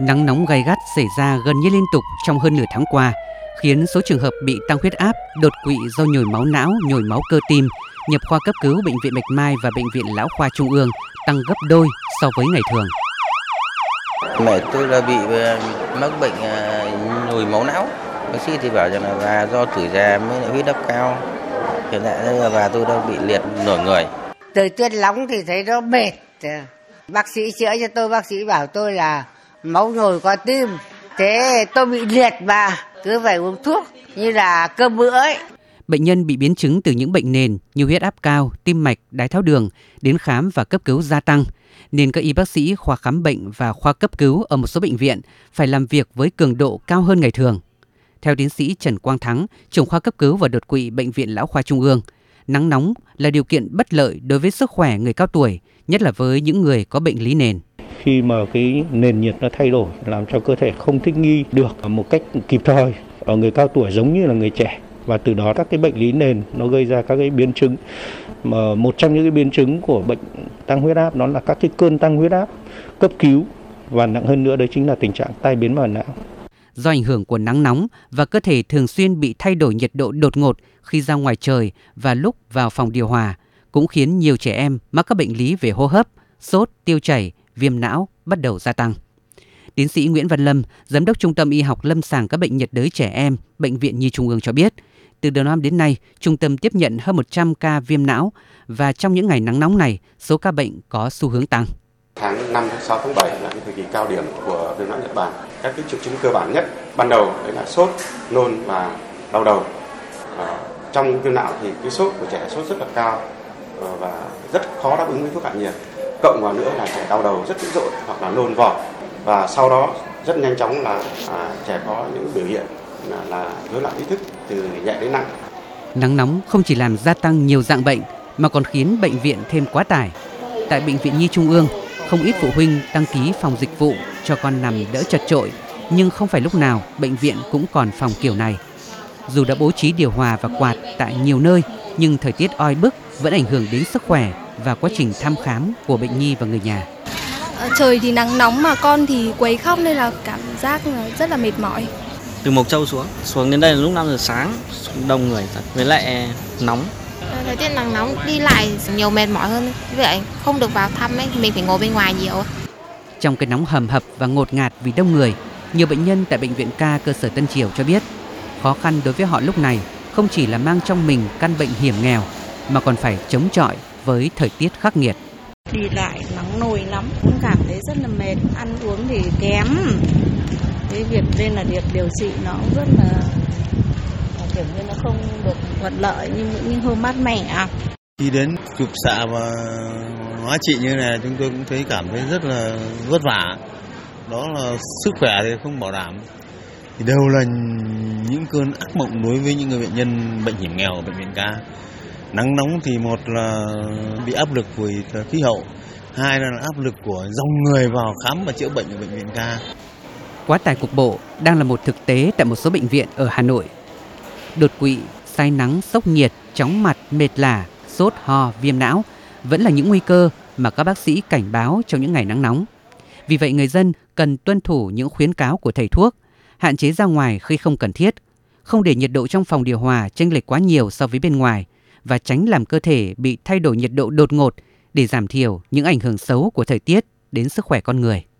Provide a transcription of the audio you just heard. Nắng nóng gay gắt xảy ra gần như liên tục trong hơn nửa tháng qua, khiến số trường hợp bị tăng huyết áp, đột quỵ do nhồi máu não, nhồi máu cơ tim, nhập khoa cấp cứu Bệnh viện Bạch Mai và Bệnh viện Lão khoa Trung ương tăng gấp đôi so với ngày thường. Mẹ tôi đã bị mắc bệnh nhồi máu não. Bác sĩ thì bảo rằng là bà do tuổi già mới lại huyết áp cao. Hiện tại là bà tôi đang bị liệt nửa người. Thời tiết nóng thì thấy nó mệt. Bác sĩ chữa cho tôi, bác sĩ bảo tôi là máu nhồi qua tim. Thế tôi bị liệt mà cứ phải uống thuốc như là cơm bữa ấy. Bệnh nhân bị biến chứng từ những bệnh nền như huyết áp cao, tim mạch, đái tháo đường đến khám và cấp cứu gia tăng, nên các y bác sĩ khoa khám bệnh và khoa cấp cứu ở một số bệnh viện phải làm việc với cường độ cao hơn ngày thường. Theo tiến sĩ Trần Quang Thắng, trưởng khoa cấp cứu và đột quỵ Bệnh viện Lão khoa Trung ương, nắng nóng là điều kiện bất lợi đối với sức khỏe người cao tuổi, nhất là với những người có bệnh lý nền. Khi mà cái nền nhiệt nó thay đổi làm cho cơ thể không thích nghi được một cách kịp thời ở người cao tuổi giống như là người trẻ, và từ đó các cái bệnh lý nền nó gây ra các cái biến chứng. Mà một trong những cái biến chứng của bệnh tăng huyết áp đó là các cái cơn tăng huyết áp cấp cứu, và nặng hơn nữa đấy chính là tình trạng tai biến mạch não. Do ảnh hưởng của nắng nóng và cơ thể thường xuyên bị thay đổi nhiệt độ đột ngột khi ra ngoài trời và lúc vào phòng điều hòa, cũng khiến nhiều trẻ em mắc các bệnh lý về hô hấp, sốt, tiêu chảy, viêm não bắt đầu gia tăng. Tiến sĩ Nguyễn Văn Lâm, Giám đốc Trung tâm Y học Lâm sàng các bệnh nhiệt đới trẻ em, Bệnh viện Nhi Trung ương cho biết, từ đầu năm đến nay, trung tâm tiếp nhận hơn 100 ca viêm não và trong những ngày nắng nóng này, số ca bệnh có xu hướng tăng. Tháng 5, tháng 6, tháng 7 là thời kỳ cao điểm của viêm não Nhật Bản. Các cái triệu chứng cơ bản nhất ban đầu đấy là sốt, nôn và đau đầu. Trong viêm não thì cái sốt của trẻ sốt rất là cao và rất khó đáp ứng với thuốc hạ nhiệt. Cộng vào nữa là trẻ đau đầu rất dữ dội hoặc là nôn vọt, và sau đó rất nhanh chóng là trẻ có những biểu hiện là rối loạn ý thức từ nhẹ đến nặng. Nắng nóng không chỉ làm gia tăng nhiều dạng bệnh mà còn khiến bệnh viện thêm quá tải. Tại Bệnh viện Nhi Trung ương, không ít phụ huynh đăng ký phòng dịch vụ cho con nằm đỡ chật chội, nhưng không phải lúc nào bệnh viện cũng còn phòng kiểu này. Dù đã bố trí điều hòa và quạt tại nhiều nơi, nhưng thời tiết oi bức vẫn ảnh hưởng đến sức khỏe và quá trình thăm khám của bệnh nhi và người nhà. Trời thì nắng nóng mà con thì quấy khóc nên là cảm giác rất là mệt mỏi. Từ Mộc Châu xuống đến đây là lúc 5 giờ sáng, đông người thật, với lại nóng. Thời tiết nắng nóng đi lại nhiều mệt mỏi hơn, vậy không được vào thăm ấy, mình phải ngồi bên ngoài nhiều. Trong cái nóng hầm hập và ngột ngạt vì đông người, nhiều bệnh nhân tại Bệnh viện Ca cơ sở Tân Triều cho biết, khó khăn đối với họ lúc này không chỉ là mang trong mình căn bệnh hiểm nghèo mà còn phải chống chọi với thời tiết khắc nghiệt. Đi lại nắng nồi lắm, cũng cảm thấy rất là mệt, ăn uống thì kém. Cái việc nên là việc điều trị nó rất là kiểu như nó không được thuận lợi nhưng hôm mát mẻ. Khi đến chụp xạ và hóa trị như này chúng tôi cũng thấy cảm thấy rất là vất vả. Đó là sức khỏe thì không bảo đảm. Thì đều là những cơn ác mộng đối với những người bệnh nhân bệnh hiểm nghèo ở Bệnh viện Ca. Nắng nóng thì một là bị áp lực của khí hậu, hai là áp lực của dòng người vào khám và chữa bệnh ở Bệnh viện Ca. Quá tải cục bộ đang là một thực tế tại một số bệnh viện ở Hà Nội. Đột quỵ, say nắng, sốc nhiệt, chóng mặt, mệt lả, sốt, ho, viêm não vẫn là những nguy cơ mà các bác sĩ cảnh báo trong những ngày nắng nóng. Vì vậy người dân cần tuân thủ những khuyến cáo của thầy thuốc, hạn chế ra ngoài khi không cần thiết, không để nhiệt độ trong phòng điều hòa chênh lệch quá nhiều so với bên ngoài và tránh làm cơ thể bị thay đổi nhiệt độ đột ngột để giảm thiểu những ảnh hưởng xấu của thời tiết đến sức khỏe con người.